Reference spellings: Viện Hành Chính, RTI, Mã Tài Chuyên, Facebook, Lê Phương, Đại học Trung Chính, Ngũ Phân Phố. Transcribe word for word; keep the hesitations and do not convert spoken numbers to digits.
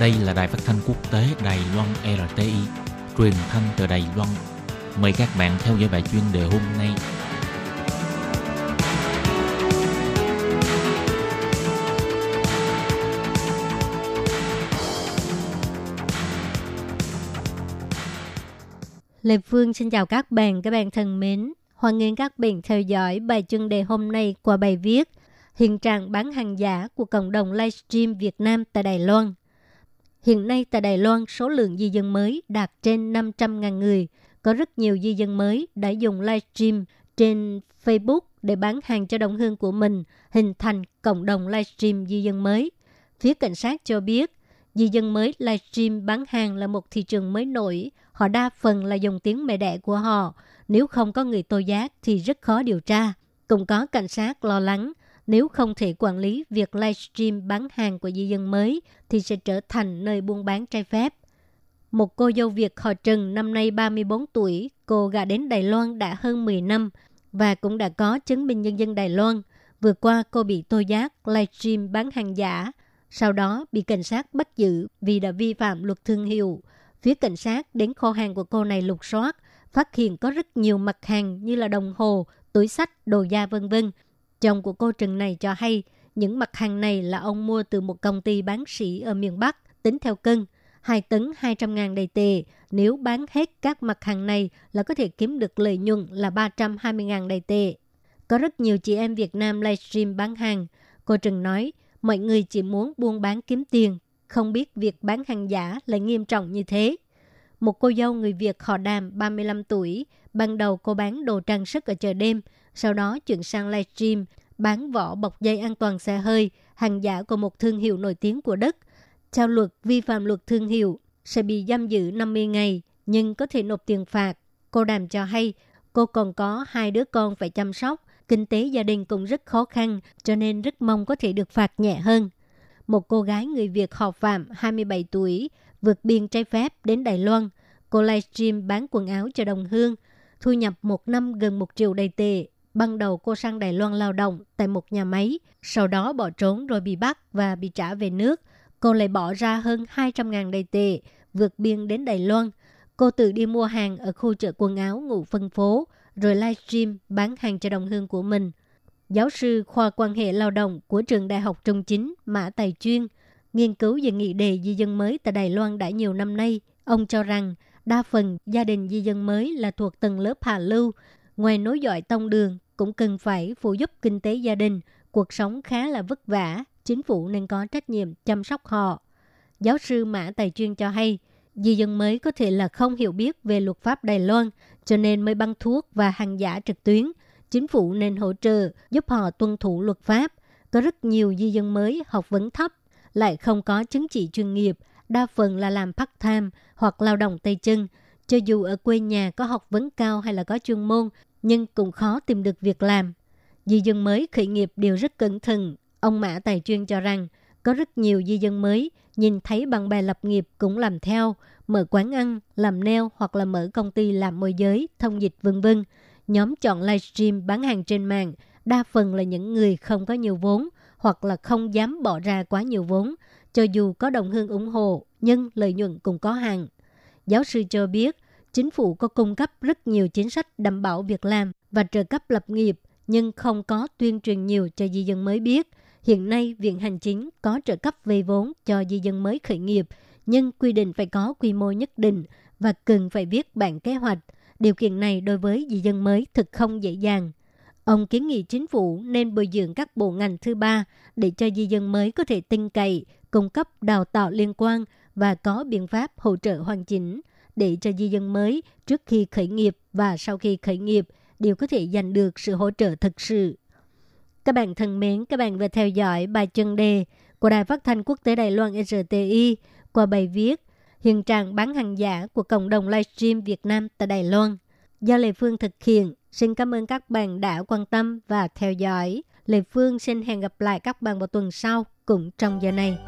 Đây là đài phát thanh quốc tế Đài Loan rờ tê i, truyền thanh từ Đài Loan. Mời các bạn theo dõi bài chuyên đề hôm nay. Lê Phương xin chào các bạn, các bạn thân mến. Hoan nghênh các bạn theo dõi bài chuyên đề hôm nay qua bài viết Hiện trạng bán hàng giả của cộng đồng livestream Việt Nam tại Đài Loan. Hiện nay tại Đài Loan, số lượng di dân mới đạt trên năm trăm nghìn người. Có rất nhiều di dân mới đã dùng livestream trên Facebook để bán hàng cho đồng hương của mình, hình thành cộng đồng livestream di dân mới. Phía cảnh sát cho biết, di dân mới livestream bán hàng là một thị trường mới nổi. Họ đa phần là dùng tiếng mẹ đẻ của họ. Nếu không có người tố giác thì rất khó điều tra. Cũng có cảnh sát lo lắng, nếu không thể quản lý việc livestream bán hàng của di dân mới thì sẽ trở thành nơi buôn bán trái phép. Một cô dâu Việt họ Trần năm nay ba mươi tư tuổi, cô gả đến Đài Loan đã hơn mười năm và cũng đã có chứng minh nhân dân Đài Loan. Vừa qua cô bị tố giác livestream bán hàng giả, sau đó bị cảnh sát bắt giữ vì đã vi phạm luật thương hiệu. Phía cảnh sát đến kho hàng của cô này lục soát, phát hiện có rất nhiều mặt hàng như là đồng hồ, túi xách, đồ da vân vân. Chồng của cô Trần này cho hay, những mặt hàng này là ông mua từ một công ty bán sỉ ở miền Bắc, tính theo cân, hai tấn hai trăm nghìn Đài tệ. Nếu bán hết các mặt hàng này là có thể kiếm được lợi nhuận là ba trăm hai mươi nghìn Đài tệ. Có rất nhiều chị em Việt Nam livestream bán hàng. Cô Trần nói, mọi người chỉ muốn buôn bán kiếm tiền, không biết việc bán hàng giả lại nghiêm trọng như thế. Một cô dâu người Việt họ Đàm ba mươi lăm tuổi, ban đầu cô bán đồ trang sức ở chợ đêm, sau đó chuyển sang livestream bán vỏ bọc dây an toàn xe hơi, hàng giả của một thương hiệu nổi tiếng của đất. Theo luật, vi phạm luật thương hiệu sẽ bị giam giữ năm mươi ngày, nhưng có thể nộp tiền phạt. Cô Đàm cho hay, cô còn có hai đứa con phải chăm sóc, kinh tế gia đình cũng rất khó khăn, cho nên rất mong có thể được phạt nhẹ hơn. Một cô gái người Việt họ Phạm hai mươi bảy tuổi, vượt biên trái phép đến Đài Loan. Cô livestream bán quần áo cho đồng hương, thu nhập một năm gần một triệu Đài tệ. Ban đầu cô sang Đài Loan lao động tại một nhà máy, sau đó bỏ trốn rồi bị bắt và bị trả về nước. Cô lại bỏ ra hơn hai trăm nghìn Đài tệ, vượt biên đến Đài Loan. Cô tự đi mua hàng ở khu chợ quần áo Ngũ Phân Phố, rồi livestream bán hàng cho đồng hương của mình. Giáo sư khoa quan hệ lao động của trường Đại học Trung Chính Mã Tài Chuyên nghiên cứu về nghị đề di dân mới tại Đài Loan đã nhiều năm nay. Ông cho rằng đa phần gia đình di dân mới là thuộc tầng lớp hạ lưu, ngoài nối dõi tông đường cũng cần phải phụ giúp kinh tế gia đình, cuộc sống khá là vất vả, chính phủ nên có trách nhiệm chăm sóc họ. Giáo sư Mã Tài Chuyên cho hay, di dân mới có thể là không hiểu biết về luật pháp Đài Loan, cho nên mới băng thuốc và hàng giả trực tuyến. Chính phủ nên hỗ trợ, giúp họ tuân thủ luật pháp. Có rất nhiều di dân mới học vấn thấp, lại không có chứng chỉ chuyên nghiệp, đa phần là làm part-time hoặc lao động tay chân. Cho dù ở quê nhà có học vấn cao hay là có chuyên môn, nhưng cũng khó tìm được việc làm. Di dân mới khởi nghiệp đều rất cẩn thận. Ông Mã Tài Chuyên cho rằng, có rất nhiều di dân mới nhìn thấy bạn bè lập nghiệp cũng làm theo, mở quán ăn, làm nail hoặc là mở công ty làm môi giới, thông dịch vân vân. Nhóm chọn livestream bán hàng trên mạng, đa phần là những người không có nhiều vốn hoặc là không dám bỏ ra quá nhiều vốn. Cho dù có đồng hương ủng hộ, nhưng lợi nhuận cũng có hạn. Giáo sư cho biết, chính phủ có cung cấp rất nhiều chính sách đảm bảo việc làm và trợ cấp lập nghiệp, nhưng không có tuyên truyền nhiều cho di dân mới biết. Hiện nay, Viện Hành Chính có trợ cấp vay vốn cho di dân mới khởi nghiệp, nhưng quy định phải có quy mô nhất định và cần phải viết bản kế hoạch. Điều kiện này đối với di dân mới thực không dễ dàng. Ông kiến nghị chính phủ nên bồi dưỡng các bộ ngành thứ ba để cho di dân mới có thể tin cậy, cung cấp đào tạo liên quan và có biện pháp hỗ trợ hoàn chỉnh để cho di dân mới trước khi khởi nghiệp và sau khi khởi nghiệp đều có thể giành được sự hỗ trợ thực sự. Các bạn thân mến, các bạn vừa theo dõi bài chuyên đề của Đài Phát thanh Quốc tế Đài Loan rờ tê i qua bài viết Hiện trạng bán hàng giả của cộng đồng livestream Việt Nam tại Đài Loan, do Lê Phương thực hiện. Xin cảm ơn các bạn đã quan tâm và theo dõi. Lê Phương xin hẹn gặp lại các bạn vào tuần sau cũng trong giờ này.